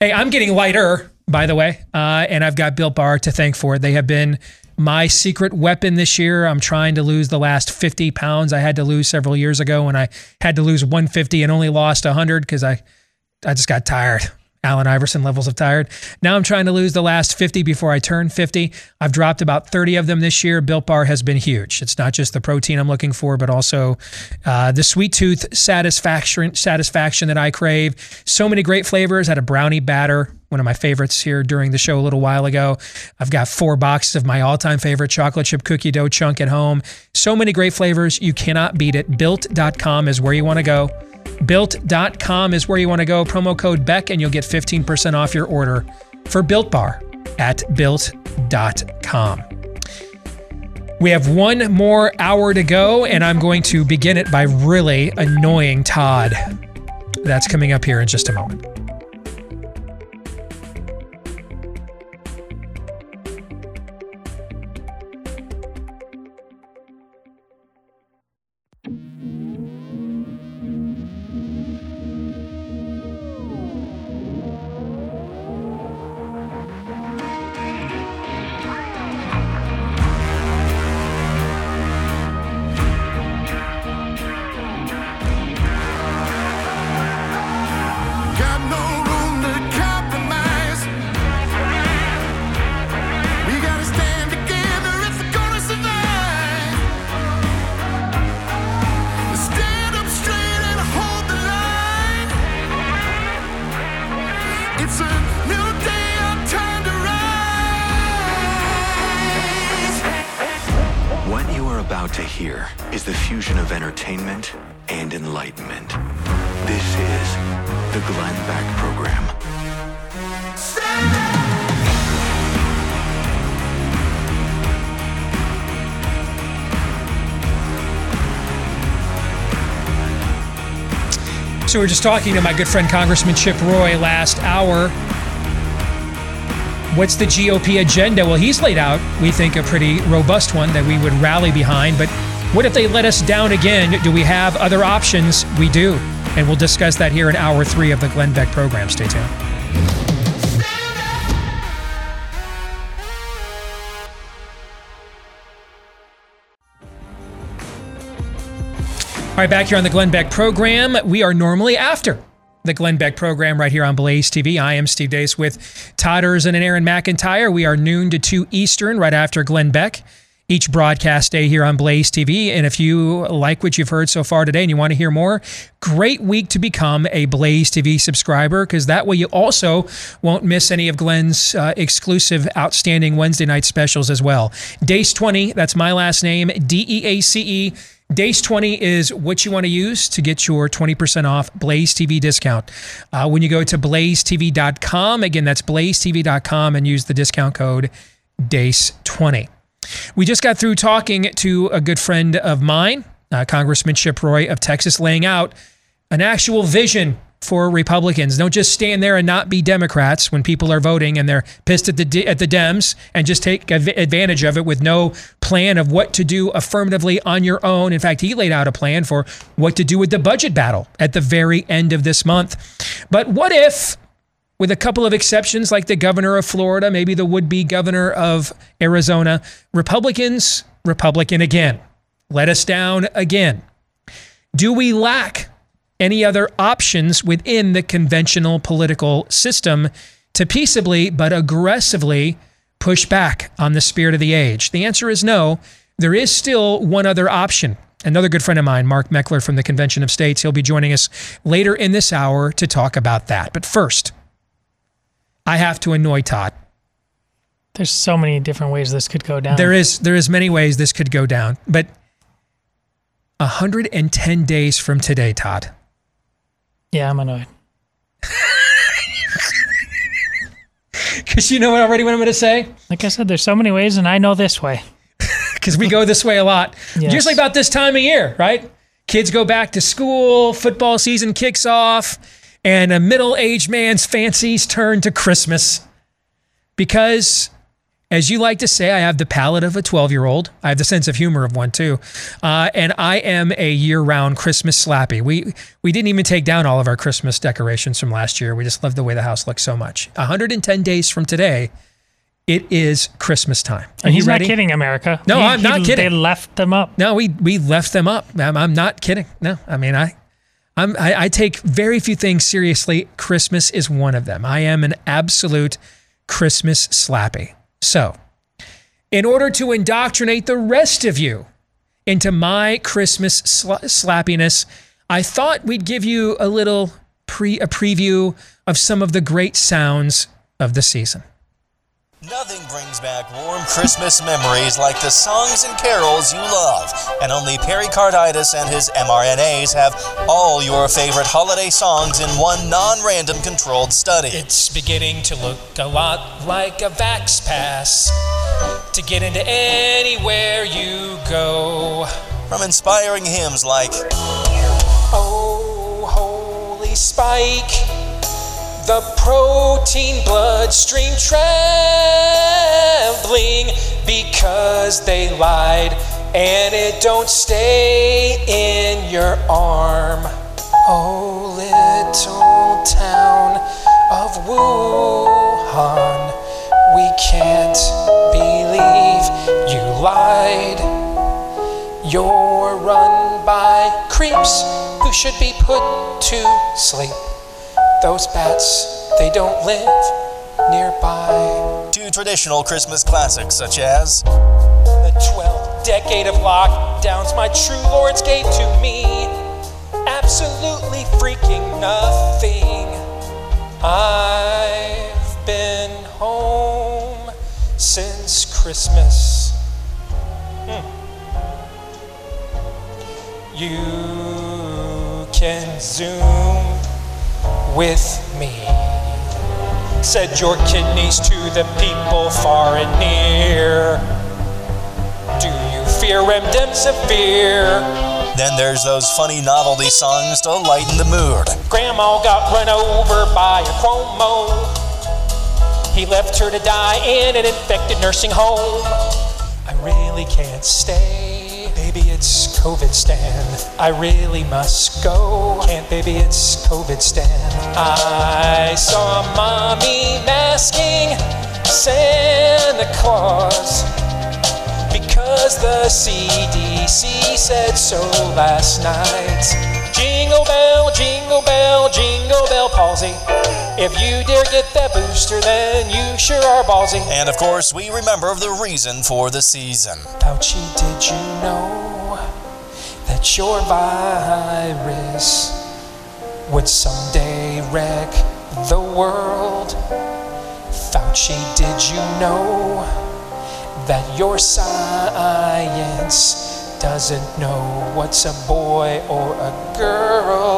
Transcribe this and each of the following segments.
Hey, I'm getting lighter, by the way, and I've got Built Bar to thank for it. They have been my secret weapon this year. I'm trying to lose the last 50 pounds I had to lose several years ago when I had to lose 150 and only lost 100 because I just got tired. Allen Iverson levels of tired. Now I'm trying to lose the last 50 before I turn 50. I've dropped about 30 of them this year. Built Bar has been huge. It's not just the protein I'm looking for, but also the sweet tooth satisfaction that I crave. So many great flavors. I had a brownie batter, one of my favorites here during the show a little while ago. I've got 4 boxes of my all-time favorite chocolate chip cookie dough chunk at home. So many great flavors. You cannot beat it. Built.com is where you want to go. Built.com is where you want to go. Promo code BECK and you'll get 15% off your order for Built Bar at Built.com. We have one more hour to go, and I'm going to begin it by really annoying Todd. That's coming up here in just a moment. We were just talking to my good friend Congressman Chip Roy last hour. What's the GOP agenda? Well, he's laid out, we think, a pretty robust one that we would rally behind. But what if they let us down again? Do we have other options? We do. And we'll discuss that here in hour 3 of the Glenn Beck program. Stay tuned. All right, back here on the Glenn Beck program. We are normally after the Glenn Beck program right here on Blaze TV. I am Steve Deace with Todd Erzin and Aaron McIntyre. We are noon to 2 Eastern right after Glenn Beck each broadcast day here on Blaze TV. And if you like what you've heard so far today and you want to hear more, great week to become a Blaze TV subscriber, because that way you also won't miss any of Glenn's exclusive outstanding Wednesday night specials as well. Deace20, that's my last name, D-E-A-C-E. Deace20 is what you want to use to get your 20% off Blaze TV discount. When you go to blazetv.com, again, that's blazetv.com, and use the discount code Deace20. We just got through talking to a good friend of mine, Congressman Chip Roy of Texas, laying out an actual vision for Republicans. Don't just stand there and not be Democrats when people are voting and they're pissed at the Dems and just take advantage of it with no plan of what to do affirmatively on your own. In fact, he laid out a plan for what to do with the budget battle at the very end of this month. But what if, with a couple of exceptions like the governor of Florida, maybe the would-be governor of Arizona, Republicans, Republican again, let us down again? Do we lack any other options within the conventional political system to peaceably but aggressively push back on the spirit of the age? The answer is no. There is still one other option. Another good friend of mine, Mark Meckler from the Convention of States, he'll be joining us later in this hour to talk about that. But first, I have to annoy Todd. There's so many different ways this could go down. There is many ways this could go down. But 110 days from today, Todd. Yeah, I'm annoyed. Because you know what already what I'm going to say? Like I said, there's so many ways, and I know this way. Because we go this way a lot. Yes. Usually about this time of year, right? Kids go back to school, football season kicks off, and a middle-aged man's fancies turn to Christmas. Because As you like to say, I have the palate of a 12-year-old. I have the sense of humor of one too. And I am a year-round Christmas slappy. We didn't even take down all of our Christmas decorations from last year. We just loved the way the house looked so much. 110 days from today, it is Christmas time. Are you ready? He's not kidding, America. No, I'm not kidding. They left them up. No, we left them up. I'm not kidding. No, I mean, I take very few things seriously. Christmas is one of them. I am an absolute Christmas slappy. So, in order to indoctrinate the rest of you into my Christmas slappiness, I thought we'd give you a little preview of some of the great sounds of the season. Nothing brings back warm Christmas memories like the songs and carols you love, and only Pericarditis and his mRNAs have all your favorite holiday songs in one non-random controlled study. It's beginning to look a lot like a Vax Pass to get into anywhere you go. From inspiring hymns like Oh, Holy Spike, the protein bloodstream traveling because they lied and it don't stay in your arm. Oh, little town of Wuhan, we can't believe you lied. You're run by creeps who should be put to sleep. Those bats, they don't live nearby. Two traditional Christmas classics such as The 12th Decade of Lockdowns My True Lords Gave to Me, absolutely freaking nothing. I've been home since Christmas. You can zoom with me, said your kidneys to the people far and near. Do you fear MDM severe? Then there's those funny novelty songs to lighten the mood. Grandma got run over by a chromo. He left her to die in an infected nursing home. I really can't stay. Baby, it's COVID stand. I really must go. Can't, baby, it's COVID stand. I saw mommy masking Santa Claus because the CDC said so last night. Jingle bell, jingle bell, jingle bell palsy. If you dare get that booster, then you sure are ballsy. And of course, we remember the reason for the season. Fauci, did you know that your virus would someday wreck the world? Fauci, did you know that your science doesn't know what's a boy or a girl?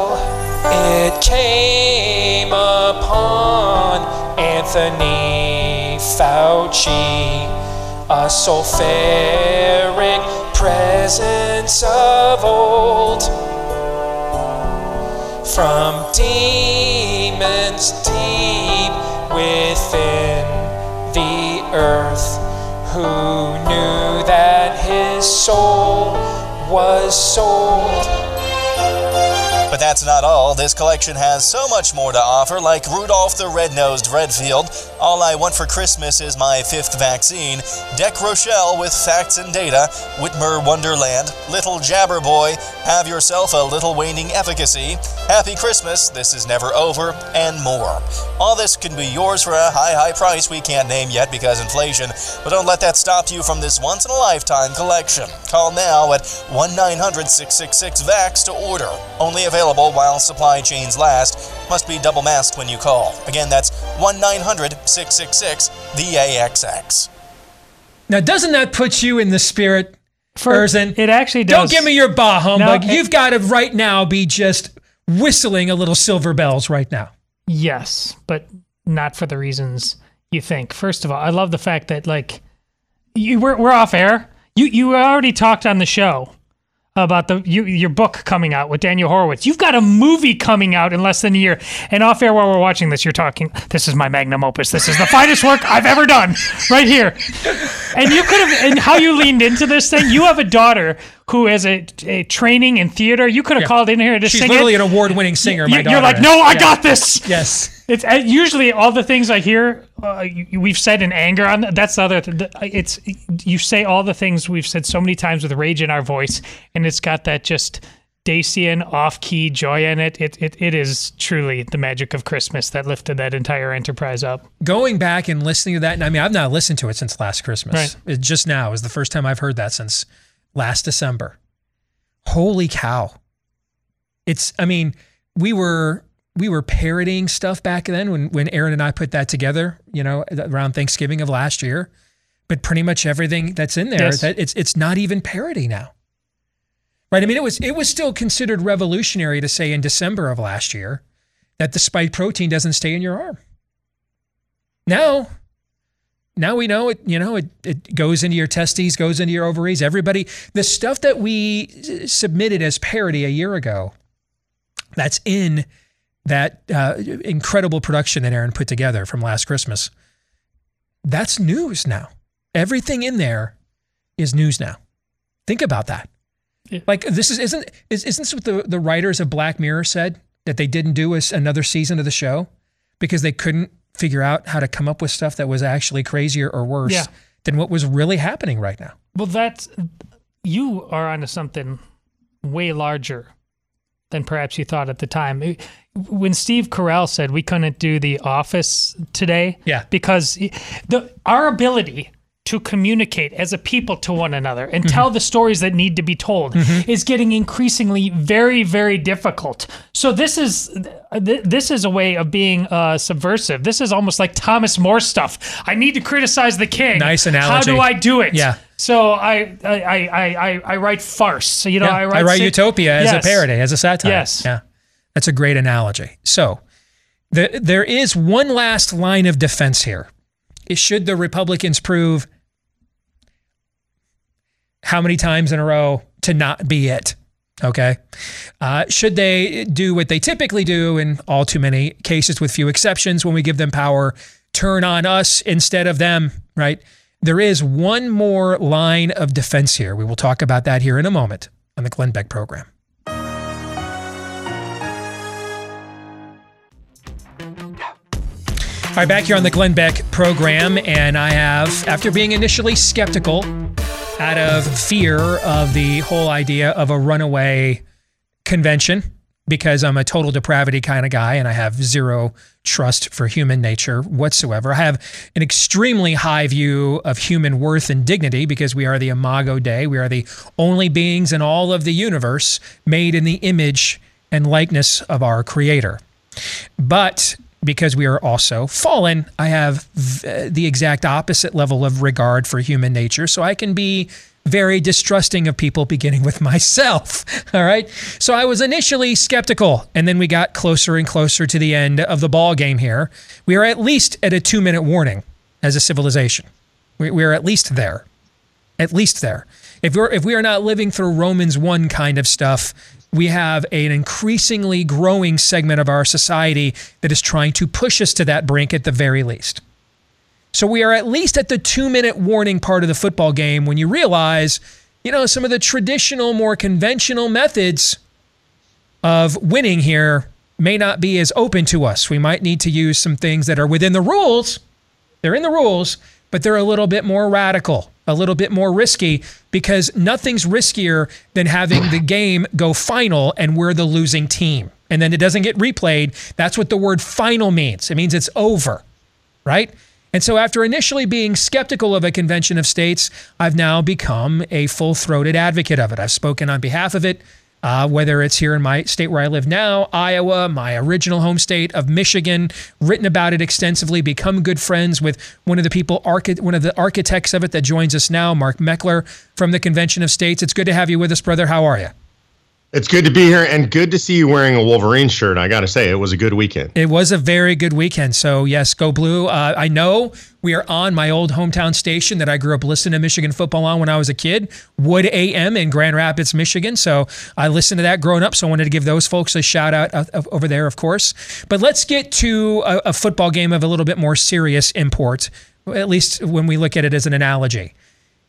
It came upon Anthony Fauci, a sulfuric presence of old. From demons deep within the earth, who knew that his soul was sold. But that's not all. This collection has so much more to offer, like Rudolph the Red-Nosed Redfield, All I Want for Christmas is My Fifth Vaccine, Deck Rochelle with Facts and Data, Whitmer Wonderland, Little Jabberboy, Have Yourself a Little Waning Efficacy, Happy Christmas, This Is Never Over, and more. All this can be yours for a high, high price we can't name yet because inflation, but don't let that stop you from this once-in-a-lifetime collection. Call now at 1-900-666-VAX to order. Only available while supply chains last. Must be double masked when you call. Again, that's 1-900-666-VAXX. Now, doesn't that put you in the spirit, Erzin? It actually does. Don't give me your bah humbug. No, you've got to right now be just whistling a little silver bells right now. Yes, but not for the reasons you think. First of all, I love the fact that, like, we're off air. You already talked on the show about the your book coming out with Daniel Horowitz. You've got a movie coming out in less than a year. And off air while we're watching this, you're talking, this is my magnum opus. This is the finest work I've ever done right here. And you could have, and how you leaned into this thing, you have a daughter who has a training in theater. You could have called in here to sing it. She's literally an award-winning singer, my daughter. You're like, no, I got this. Yes. It's usually all the things I hear we've said in anger. That's the other thing. It's, you say all the things we've said so many times with rage in our voice, and it's got that just Dacian off-key joy in it. It is truly the magic of Christmas that lifted that entire enterprise up. Going back and listening to that, and I mean, I've not listened to it since last Christmas. Right. It just now is the first time I've heard that since last December. Holy cow. It's, I mean, we were parroting stuff back then when Aaron and I put that together, you know, around Thanksgiving of last year, but pretty much everything that's in there, it's not even parody now. Right. I mean, it was still considered revolutionary to say in December of last year that the spike protein doesn't stay in your arm. Now we know it, you know, it goes into your testes, goes into your ovaries, everybody, the stuff that we submitted as parody a year ago, that's in that incredible production that Aaron put together from last Christmas. That's news now. Everything in there is news now. Think about that. Yeah. Like this isn't this what the writers of Black Mirror said, that they didn't do another season of the show because they couldn't figure out how to come up with stuff that was actually crazier or worse than what was really happening right now. Well, you are onto something way larger than perhaps you thought at the time. When Steve Carell said we couldn't do The Office today because our ability to communicate as a people to one another and tell the stories that need to be told is getting increasingly very, very difficult. So this is a way of being subversive. This is almost like Thomas More stuff. I need to criticize the king. Nice analogy. How do I do it? Yeah. So I write farce. So, you know, I write utopia as a parody, as a satire. Yes. Yeah. That's a great analogy. So there is one last line of defense here. Should the Republicans prove how many times in a row to not be it? Okay. Should they do what they typically do in all too many cases with few exceptions when we give them power, turn on us instead of them, right? There is one more line of defense here. We will talk about that here in a moment on the Glenn Beck program. All right, back here on the Glenn Beck program, and I have, after being initially skeptical out of fear of the whole idea of a runaway convention, because I'm a total depravity kind of guy and I have zero trust for human nature whatsoever. I have an extremely high view of human worth and dignity because we are the Imago Dei. We are the only beings in all of the universe made in the image and likeness of our Creator. But because we are also fallen, I have the exact opposite level of regard for human nature. So I can be very distrusting of people, beginning with myself. All right. So I was initially skeptical, and then we got closer and closer to the end of the ball game here. We are at least at a 2-minute warning as a civilization. We are at least there. At least there. If we are not living through Romans 1 kind of stuff, we have an increasingly growing segment of our society that is trying to push us to that brink at the very least. So we are at least at the 2-minute warning part of the football game when you realize, you know, some of the traditional, more conventional methods of winning here may not be as open to us. We might need to use some things that are within the rules. They're in the rules, but they're a little bit more radical, a little bit more risky, because nothing's riskier than having the game go final and we're the losing team. And then it doesn't get replayed. That's what the word final means. It means it's over, right? And so after initially being skeptical of a convention of states, I've now become a full-throated advocate of it. I've spoken on behalf of it, whether it's here in my state where I live now, Iowa, my original home state of Michigan, written about it extensively, become good friends with one of the architects of it that joins us now, Mark Meckler from the Convention of States. It's good to have you with us, brother. How are you? It's good to be here and good to see you wearing a Wolverine shirt. I got to say, it was a good weekend. It was a very good weekend. So, yes, go blue. I know we are on my old hometown station that I grew up listening to Michigan football on when I was a kid, Wood AM in Grand Rapids, Michigan. So I listened to that growing up. So I wanted to give those folks a shout out over there, of course. But let's get to a football game of a little bit more serious import, at least when we look at it as an analogy.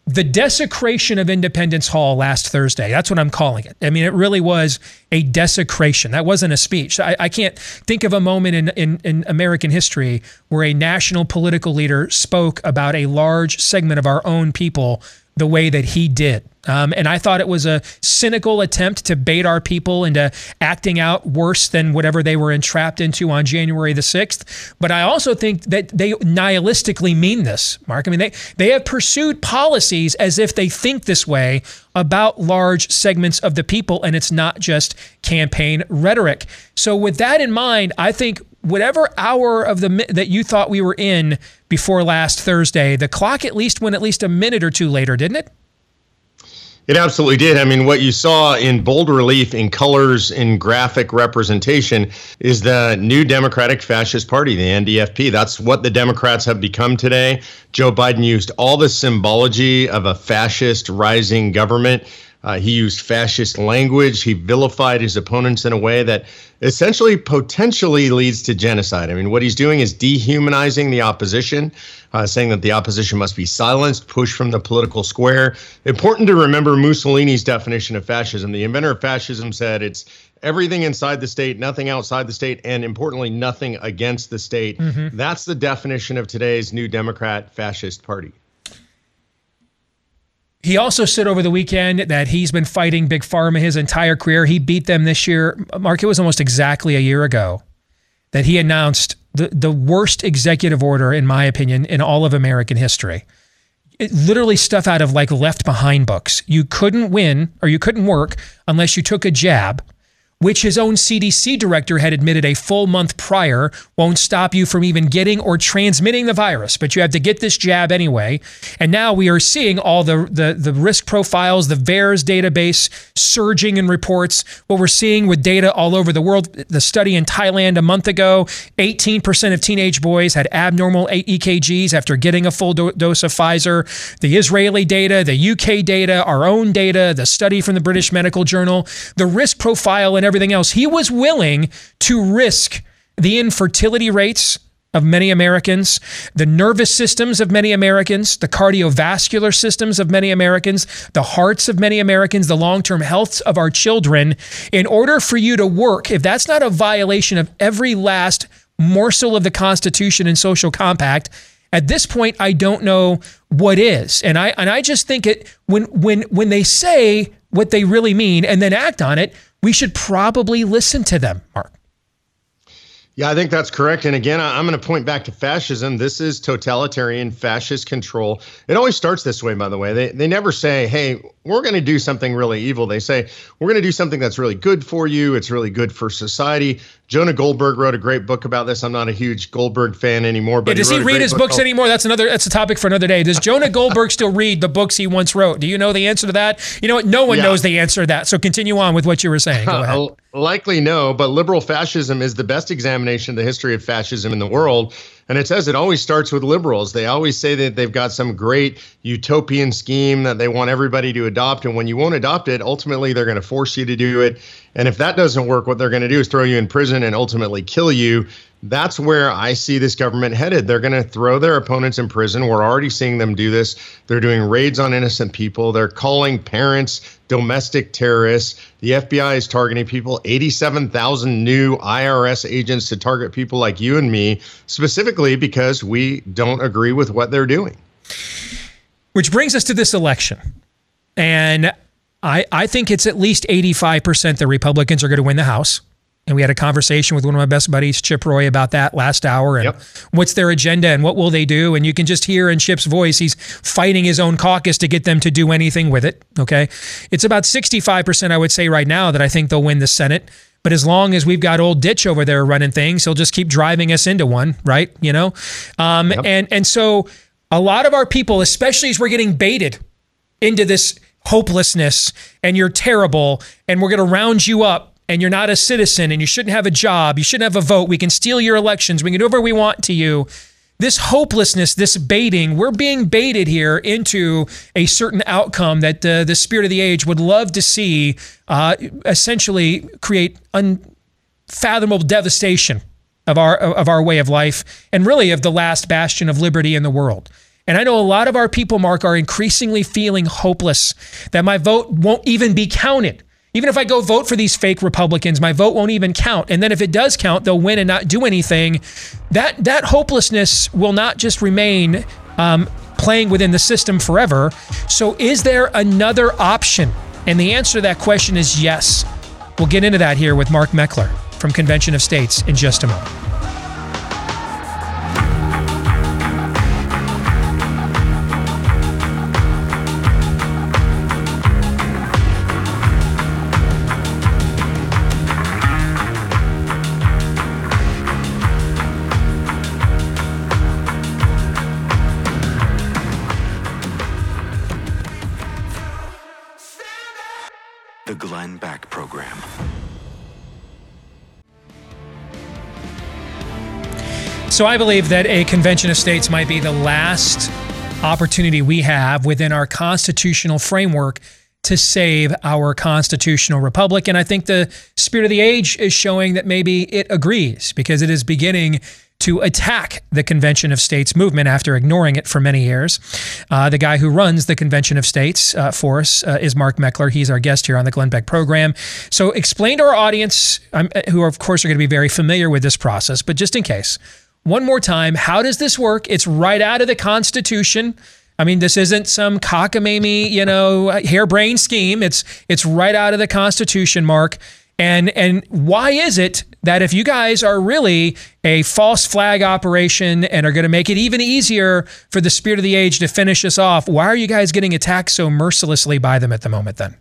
The desecration of Independence Hall last Thursday, that's what I'm calling it. I mean, it really was a desecration. That wasn't a speech. I can't think of a moment in American history where a national political leader spoke about a large segment of our own people the way that he did. And I thought it was a cynical attempt to bait our people into acting out worse than whatever they were entrapped into on January the 6th. But I also think that they nihilistically mean this, Mark. I mean, they have pursued policies as if they think this way about large segments of the people, and it's not just campaign rhetoric. So with that in mind, I think whatever hour of the that you thought we were in before last Thursday, the clock at least went at least a minute or two later, didn't it? It absolutely did. I mean, what you saw in bold relief, in colors, in graphic representation is the new Democratic Fascist Party, the NDFP. That's what the Democrats have become today. Joe Biden used all the symbology of a fascist rising government. He used fascist language. He vilified his opponents in a way that essentially potentially leads to genocide. I mean, what he's doing is dehumanizing the opposition, saying that the opposition must be silenced, pushed from the political square. Important to remember Mussolini's definition of fascism. The inventor of fascism said it's everything inside the state, nothing outside the state, and importantly, nothing against the state. Mm-hmm. That's the definition of today's new Democrat Fascist Party. He also said over the weekend that he's been fighting Big Pharma his entire career. He beat them this year. Mark, it was almost exactly a year ago that he announced the worst executive order, in my opinion, in all of American history. It literally stuff out of like Left Behind books. You couldn't win or you couldn't work unless you took a jab, which his own CDC director had admitted a full month prior won't stop you from even getting or transmitting the virus, but you have to get this jab anyway. And now we are seeing all the risk profiles, the VAERS database surging in reports, what we're seeing with data all over the world. The study in Thailand a month ago, 18% of teenage boys had abnormal EKGs after getting a full dose of Pfizer. The Israeli data, the UK data, our own data, the study from the British Medical Journal, the risk profile and everything else. He was willing to risk the infertility rates of many Americans, the nervous systems of many Americans, the cardiovascular systems of many Americans, the hearts of many Americans, the long-term healths of our children, in order for you to work. If that's not a violation of every last morsel of the Constitution and social compact, at this point, I don't know what is. And I just think it when they say what they really mean and then act on it, we should probably listen to them, Mark. Yeah, I think that's correct. And again, I'm going to point back to fascism. This is totalitarian fascist control. It always starts this way, by the way. They never say, hey, we're going to do something really evil. They say, we're going to do something that's really good for you. It's really good for society. Jonah Goldberg wrote a great book about this. I'm not a huge Goldberg fan anymore. But yeah, does he read his books anymore? That's a topic for another day. Does Jonah Goldberg still read the books he once wrote? Do you know the answer to that? You know what? No one knows the answer to that. So continue on with what you were saying. Go ahead. Likely no, but liberal fascism is the best examination of the history of fascism in the world. And it says it always starts with liberals. They always say that they've got some great utopian scheme that they want everybody to adopt. And when you won't adopt it, ultimately, they're going to force you to do it. And if that doesn't work, what they're going to do is throw you in prison and ultimately kill you. That's where I see this government headed. They're going to throw their opponents in prison. We're already seeing them do this. They're doing raids on innocent people. They're calling parents domestic terrorists. The FBI is targeting people, 87,000 new IRS agents to target people like you and me, specifically because we don't agree with what they're doing. Which brings us to this election. And I think it's at least 85% the Republicans are going to win the House. And we had a conversation with one of my best buddies, Chip Roy, about that last hour and what's their agenda and what will they do. And you can just hear in Chip's voice, he's fighting his own caucus to get them to do anything with it. Okay. It's about 65%, I would say right now, that I think they'll win the Senate. But as long as we've got old Ditch over there running things, he'll just keep driving us into one, right? You know? And so a lot of our people, especially as we're getting baited into this hopelessness and you're terrible and we're going to round you up and you're not a citizen and you shouldn't have a job, you shouldn't have a vote, we can steal your elections, we can do whatever we want to you. This hopelessness, this baiting, we're being baited here into a certain outcome that the spirit of the age would love to see essentially create unfathomable devastation of our way of life and really of the last bastion of liberty in the world. And I know a lot of our people, Mark, are increasingly feeling hopeless, that my vote won't even be counted. Even if I go vote for these fake Republicans, my vote won't even count. And then if it does count, they'll win and not do anything. That hopelessness will not just remain playing within the system forever. So is there another option? And the answer to that question is yes. We'll get into that here with Mark Meckler from Convention of States in just a moment. Glenn Beck program. So I believe that a convention of states might be the last opportunity we have within our constitutional framework to save our constitutional republic. And I think the spirit of the age is showing that maybe it agrees, because it is beginning to attack the Convention of States movement after ignoring it for many years. The guy who runs the Convention of States for us is Mark Meckler. He's our guest here on the Glenn Beck program. So explain to our audience, who of course are going to be very familiar with this process, but just in case, one more time, how does this work? It's right out of the Constitution. I mean, this isn't some cockamamie, harebrained scheme. It's right out of the Constitution, Mark. And why is it that if you guys are really a false flag operation and are going to make it even easier for the spirit of the age to finish us off, why are you guys getting attacked so mercilessly by them at the moment then?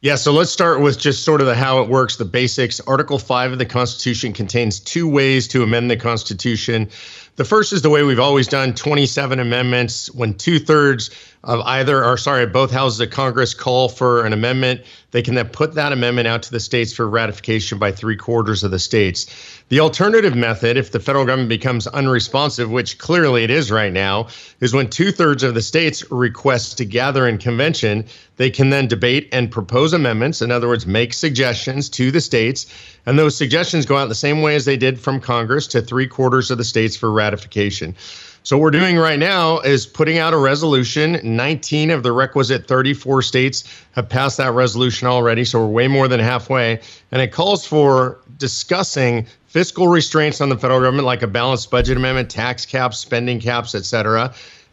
Yeah, so let's start with just sort of how it works, the basics. Article 5 of the Constitution contains two ways to amend the Constitution. The first is the way we've always done, 27 amendments, when two-thirds of both houses of Congress call for an amendment. They can then put that amendment out to the states for ratification by three-quarters of the states. The alternative method, if the federal government becomes unresponsive, which clearly it is right now, is when two-thirds of the states request to gather in convention. They can then debate and propose amendments, in other words, make suggestions to the states. And those suggestions go out the same way as they did from Congress to three-quarters of the states for ratification. So what we're doing right now is putting out a resolution. 19 of the requisite 34 states have passed that resolution already, so we're way more than halfway. And it calls for discussing fiscal restraints on the federal government, like a balanced budget amendment, tax caps, spending caps, et cetera.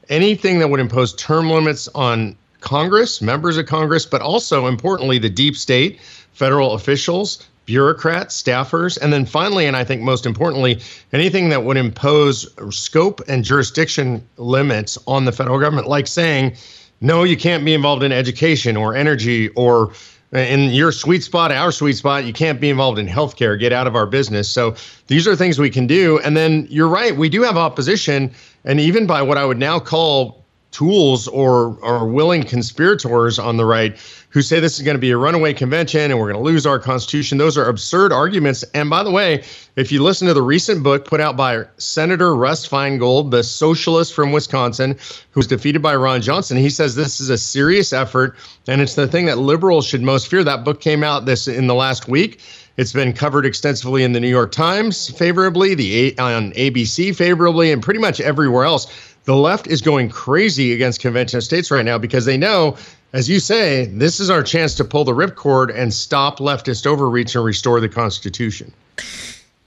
Anything that would impose term limits on Congress, members of Congress, but also, importantly, the deep state, federal officials, bureaucrats, staffers, and then finally, and I think most importantly, anything that would impose scope and jurisdiction limits on the federal government, like saying, no, you can't be involved in education or energy or in your sweet spot, our sweet spot, you can't be involved in healthcare, get out of our business. So these are things we can do. And then you're right, we do have opposition, and even by what I would now call tools or willing conspirators on the right who say this is going to be a runaway convention and we're going to lose our Constitution. Those are absurd arguments. And by the way, if you listen to the recent book put out by Senator Russ Feingold, the socialist from Wisconsin, who was defeated by Ron Johnson, he says this is a serious effort and it's the thing that liberals should most fear. That book came out in the last week. It's been covered extensively in the New York Times favorably, on ABC favorably, and pretty much everywhere else. The left is going crazy against Convention of States right now because they know, as you say, this is our chance to pull the ripcord and stop leftist overreach and restore the Constitution.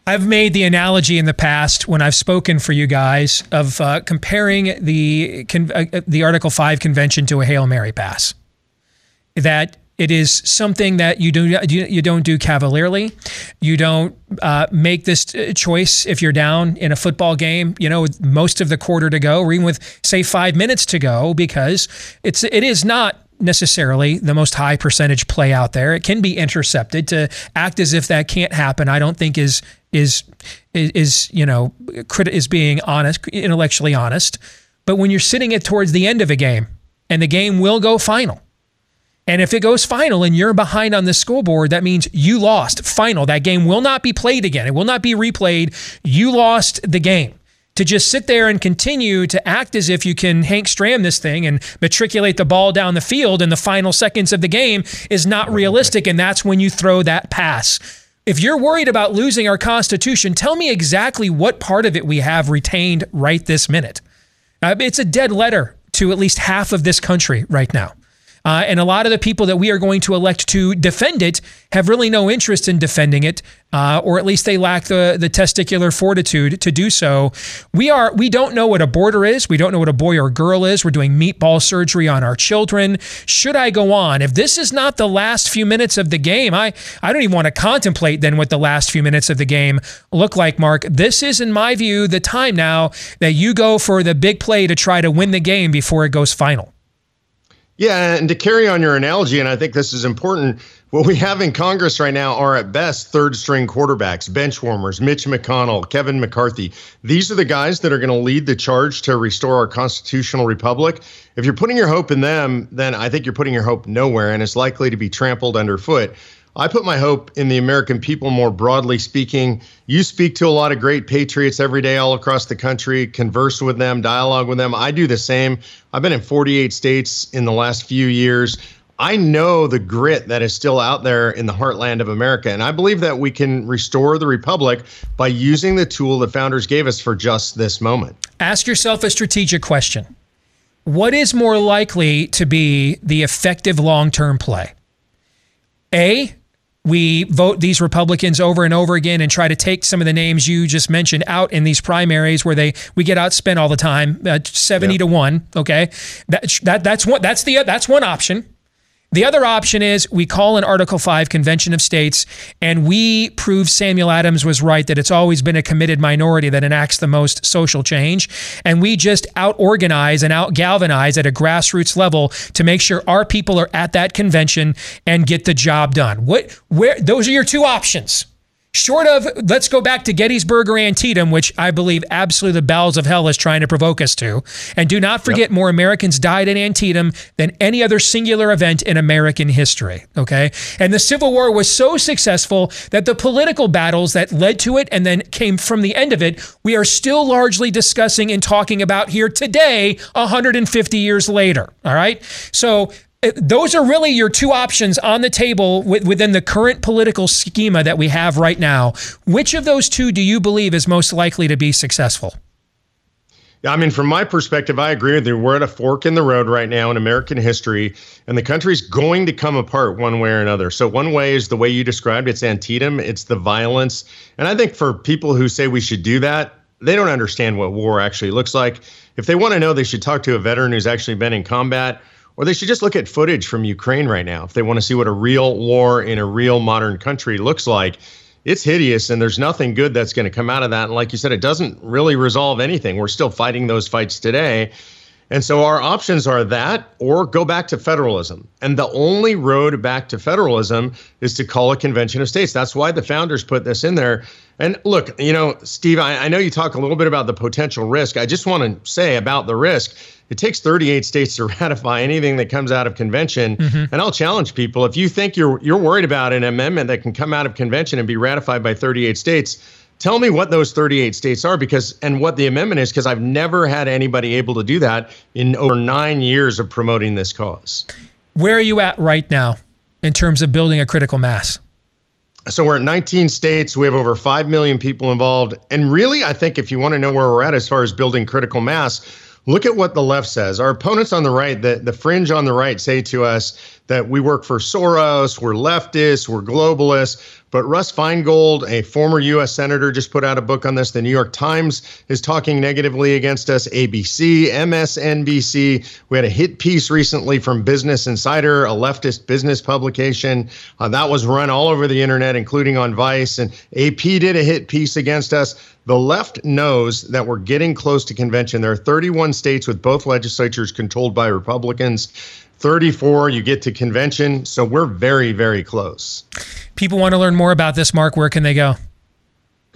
I've made the analogy in the past when I've spoken for you guys of comparing the Article 5 convention to a Hail Mary pass. That it is something that you don't do cavalierly. You don't make this choice if you're down in a football game, with most of the quarter to go, or even with, say, 5 minutes to go, because it is not necessarily the most high percentage play out there. It can be intercepted. To act as if that can't happen, I don't think is being honest, intellectually honest. But when you're sitting towards the end of a game, and the game will go final, And if it goes final and you're behind on this school board, that means you lost. Final. That game will not be played again. It will not be replayed. You lost the game. To just sit there and continue to act as if you can Hank Stram this thing and matriculate the ball down the field in the final seconds of the game is not realistic, and that's when you throw that pass. If you're worried about losing our Constitution, tell me exactly what part of it we have retained right this minute. It's a dead letter to at least half of this country right now. And a lot of the people that we are going to elect to defend it have really no interest in defending it, or at least they lack the testicular fortitude to do so. We don't know what a border is. We don't know what a boy or girl is. We're doing meatball surgery on our children. Should I go on? If this is not the last few minutes of the game, I don't even want to contemplate then what the last few minutes of the game look like, Mark. This is, in my view, the time now that you go for the big play to try to win the game before it goes final. Yeah, and to carry on your analogy, and I think this is important, what we have in Congress right now are at best third-string quarterbacks, bench warmers, Mitch McConnell, Kevin McCarthy. These are the guys that are going to lead the charge to restore our constitutional republic. If you're putting your hope in them, then I think you're putting your hope nowhere, and it's likely to be trampled underfoot. I put my hope in the American people more broadly speaking. You speak to a lot of great patriots every day all across the country, converse with them, dialogue with them. I do the same. I've been in 48 states in the last few years. I know the grit that is still out there in the heartland of America, and I believe that we can restore the republic by using the tool the founders gave us for just this moment. Ask yourself a strategic question. What is more likely to be the effective long-term play? A, we vote these Republicans over and over again and try to take some of the names you just mentioned out in these primaries where we get outspent all the time, 70 to 1. Okay, that's one option. The other option is we call an Article 5 Convention of States and we prove Samuel Adams was right that it's always been a committed minority that enacts the most social change, and we just out-organize and out-galvanize at a grassroots level to make sure our people are at that convention and get the job done. Those are your two options. Short of, let's go back to Gettysburg or Antietam, which I believe absolutely the bowels of hell is trying to provoke us to. And do not forget, more Americans died in Antietam than any other singular event in American history, okay? And the Civil War was so successful that the political battles that led to it and then came from the end of it, we are still largely discussing and talking about here today, 150 years later, all right? So those are really your two options on the table within the current political schema that we have right now. Which of those two do you believe is most likely to be successful? Yeah, I mean, from my perspective, I agree with you. We're at a fork in the road right now in American history, and the country's going to come apart one way or another. So one way is the way you described. It's Antietam. It's the violence. And I think for people who say we should do that, they don't understand what war actually looks like. If they want to know, they should talk to a veteran who's actually been in combat, or they should just look at footage from Ukraine right now if they want to see what a real war in a real modern country looks like. It's hideous, and there's nothing good that's going to come out of that. And like you said, it doesn't really resolve anything. We're still fighting those fights today. And so our options are that or go back to federalism. And the only road back to federalism is to call a convention of states. That's why the founders put this in there. And look, you know, Steve, I know you talk a little bit about the potential risk. I just want to say about the risk, it takes 38 states to ratify anything that comes out of convention. Mm-hmm. And I'll challenge people, if you think you're worried about an amendment that can come out of convention and be ratified by 38 states, tell me what those 38 states are and what the amendment is, because I've never had anybody able to do that in over 9 years of promoting this cause. Where are you at right now in terms of building a critical mass? So we're at 19 states. We have over 5 million people involved. And really, I think if you want to know where we're at as far as building critical mass, look at what the left says. Our opponents on the right, the fringe on the right, say to us that we work for Soros, we're leftists, we're globalists. But Russ Feingold, a former U.S. senator, just put out a book on this. The New York Times is talking negatively against us. ABC, MSNBC. We had a hit piece recently from Business Insider, a leftist business publication. That was run all over the internet, including on Vice. And AP did a hit piece against us. The left knows that we're getting close to convention. There are 31 states with both legislatures controlled by Republicans. 34, you get to convention. So we're very, very close. People want to learn more about this, Mark. Where can they go?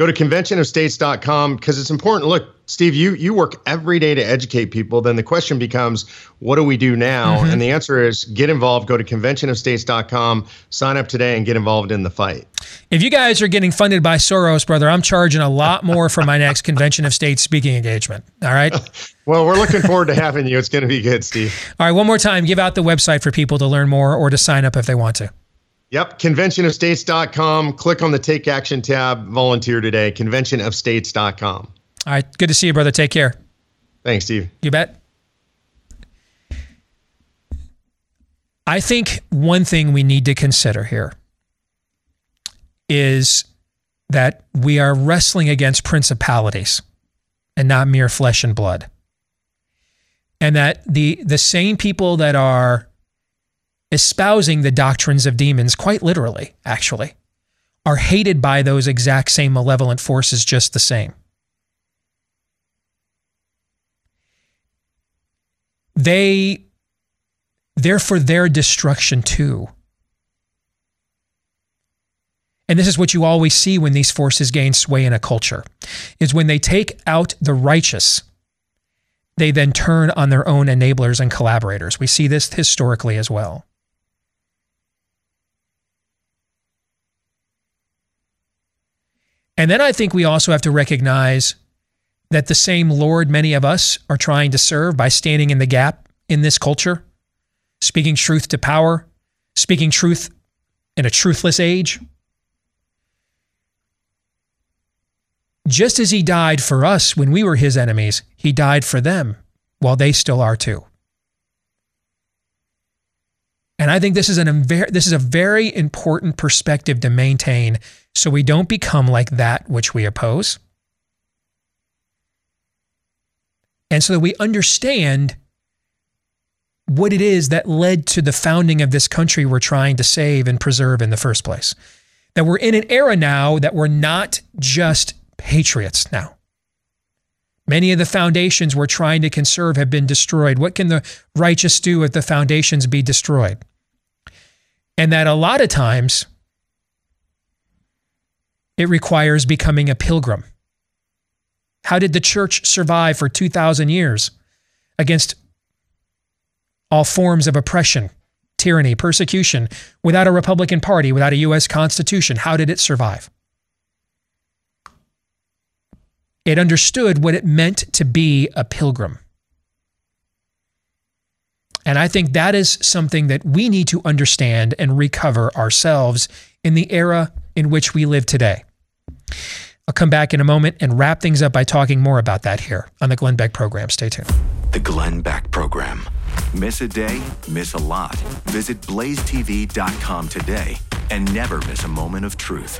Go to conventionofstates.com because it's important. Look, Steve, you work every day to educate people. Then the question becomes, what do we do now? Mm-hmm. And the answer is get involved. Go to conventionofstates.com, sign up today, and get involved in the fight. If you guys are getting funded by Soros, brother, I'm charging a lot more for my next Convention of States speaking engagement. All right? Well, we're looking forward to having you. It's going to be good, Steve. All right, one more time, give out the website for people to learn more or to sign up if they want to. Yep, conventionofstates.com. Click on the Take Action tab. Volunteer today, conventionofstates.com. All right, good to see you, brother. Take care. Thanks, Steve. You bet. I think one thing we need to consider here is that we are wrestling against principalities and not mere flesh and blood. And that the same people that are espousing the doctrines of demons, quite literally, actually, are hated by those exact same malevolent forces just the same. They're for their destruction too. And this is what you always see when these forces gain sway in a culture, is when they take out the righteous, they then turn on their own enablers and collaborators. We see this historically as well. And then I think we also have to recognize that the same Lord many of us are trying to serve by standing in the gap in this culture, speaking truth to power, speaking truth in a truthless age. Just as he died for us when we were his enemies, he died for them while they still are too. And I think this is a very important perspective to maintain so we don't become like that which we oppose. And so that we understand what it is that led to the founding of this country we're trying to save and preserve in the first place. That we're in an era now that we're not just patriots now. Many of the foundations we're trying to conserve have been destroyed. What can the righteous do if the foundations be destroyed? And that a lot of times it requires becoming a pilgrim. How did the church survive for 2,000 years against all forms of oppression, tyranny, persecution, without a Republican Party, without a U.S. Constitution? How did it survive? It understood what it meant to be a pilgrim. And I think that is something that we need to understand and recover ourselves in the era in which we live today. I'll come back in a moment and wrap things up by talking more about that here on the Glenn Beck Program. Stay tuned. The Glenn Beck Program. Miss a day, miss a lot. Visit blazetv.com today and never miss a moment of truth.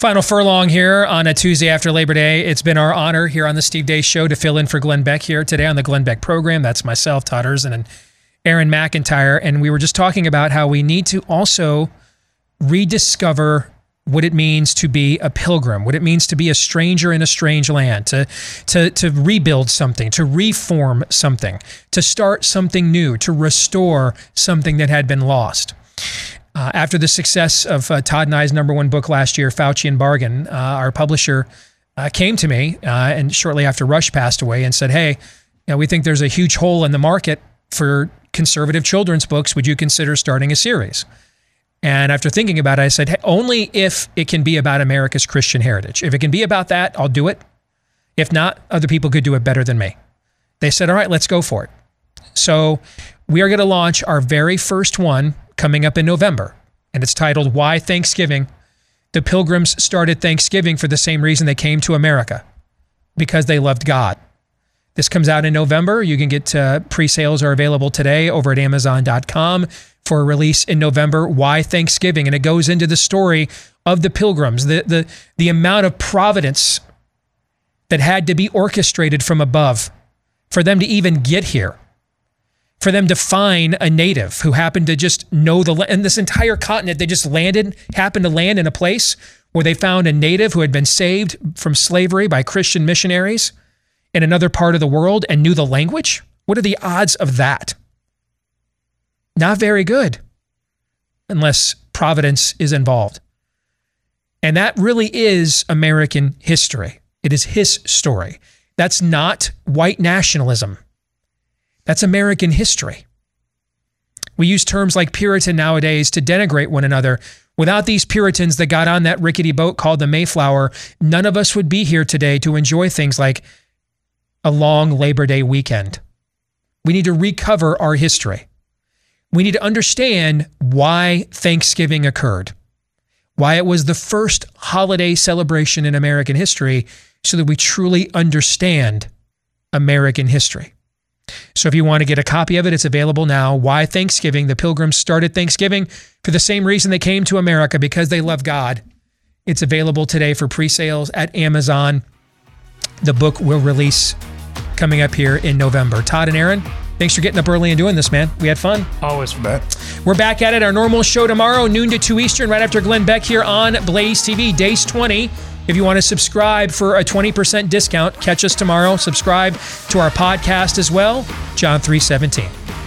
Final furlong here on a Tuesday after Labor Day. It's been our honor here on the Steve Deace Show to fill in for Glenn Beck here today on the Glenn Beck Program. That's myself, Todd Erzin, and Aaron McIntyre. And we were just talking about how we need to also rediscover what it means to be a pilgrim, what it means to be a stranger in a strange land, to rebuild something, to reform something, to start something new, to restore something that had been lost. After the success of Todd and I's number one book last year, Fauci and Bargain, our publisher came to me and shortly after Rush passed away and said, hey, you know, we think there's a huge hole in the market for conservative children's books. Would you consider starting a series? And after thinking about it, I said, hey, only if it can be about America's Christian heritage. If it can be about that, I'll do it. If not, other people could do it better than me. They said, all right, let's go for it. So we are going to launch our very first one coming up in November, and it's titled Why Thanksgiving. The Pilgrims started Thanksgiving for the same reason they came to America, because they loved God. This comes out in November. You can get pre-sales are available today over at Amazon.com for a release in November, Why Thanksgiving. And it goes into the story of the Pilgrims, the amount of providence that had to be orchestrated from above for them to even get here. for them to find a native who happened to just know the land. And this entire continent, they just happened to land in a place where they found a native who had been saved from slavery by Christian missionaries in another part of the world and knew the language? What are the odds of that? Not very good, unless Providence is involved. And that really is American history. It is his story. That's not white nationalism. That's American history. We use terms like Puritan nowadays to denigrate one another. Without these Puritans that got on that rickety boat called the Mayflower, none of us would be here today to enjoy things like a long Labor Day weekend. We need to recover our history. We need to understand why Thanksgiving occurred, why it was the first holiday celebration in American history, so that we truly understand American history. So if you want to get a copy of it, it's available now. Why Thanksgiving? The Pilgrims started Thanksgiving for the same reason they came to America, because they love God. It's available today for pre-sales at Amazon. The book will release coming up here in November. Todd and Aaron, thanks for getting up early and doing this, man. We had fun. Always for that. We're back at it. Our normal show tomorrow, noon to 2 Eastern, right after Glenn Beck here on Blaze TV, Deace 20. If you want to subscribe for a 20% discount, catch us tomorrow. Subscribe to our podcast as well, John 3:17.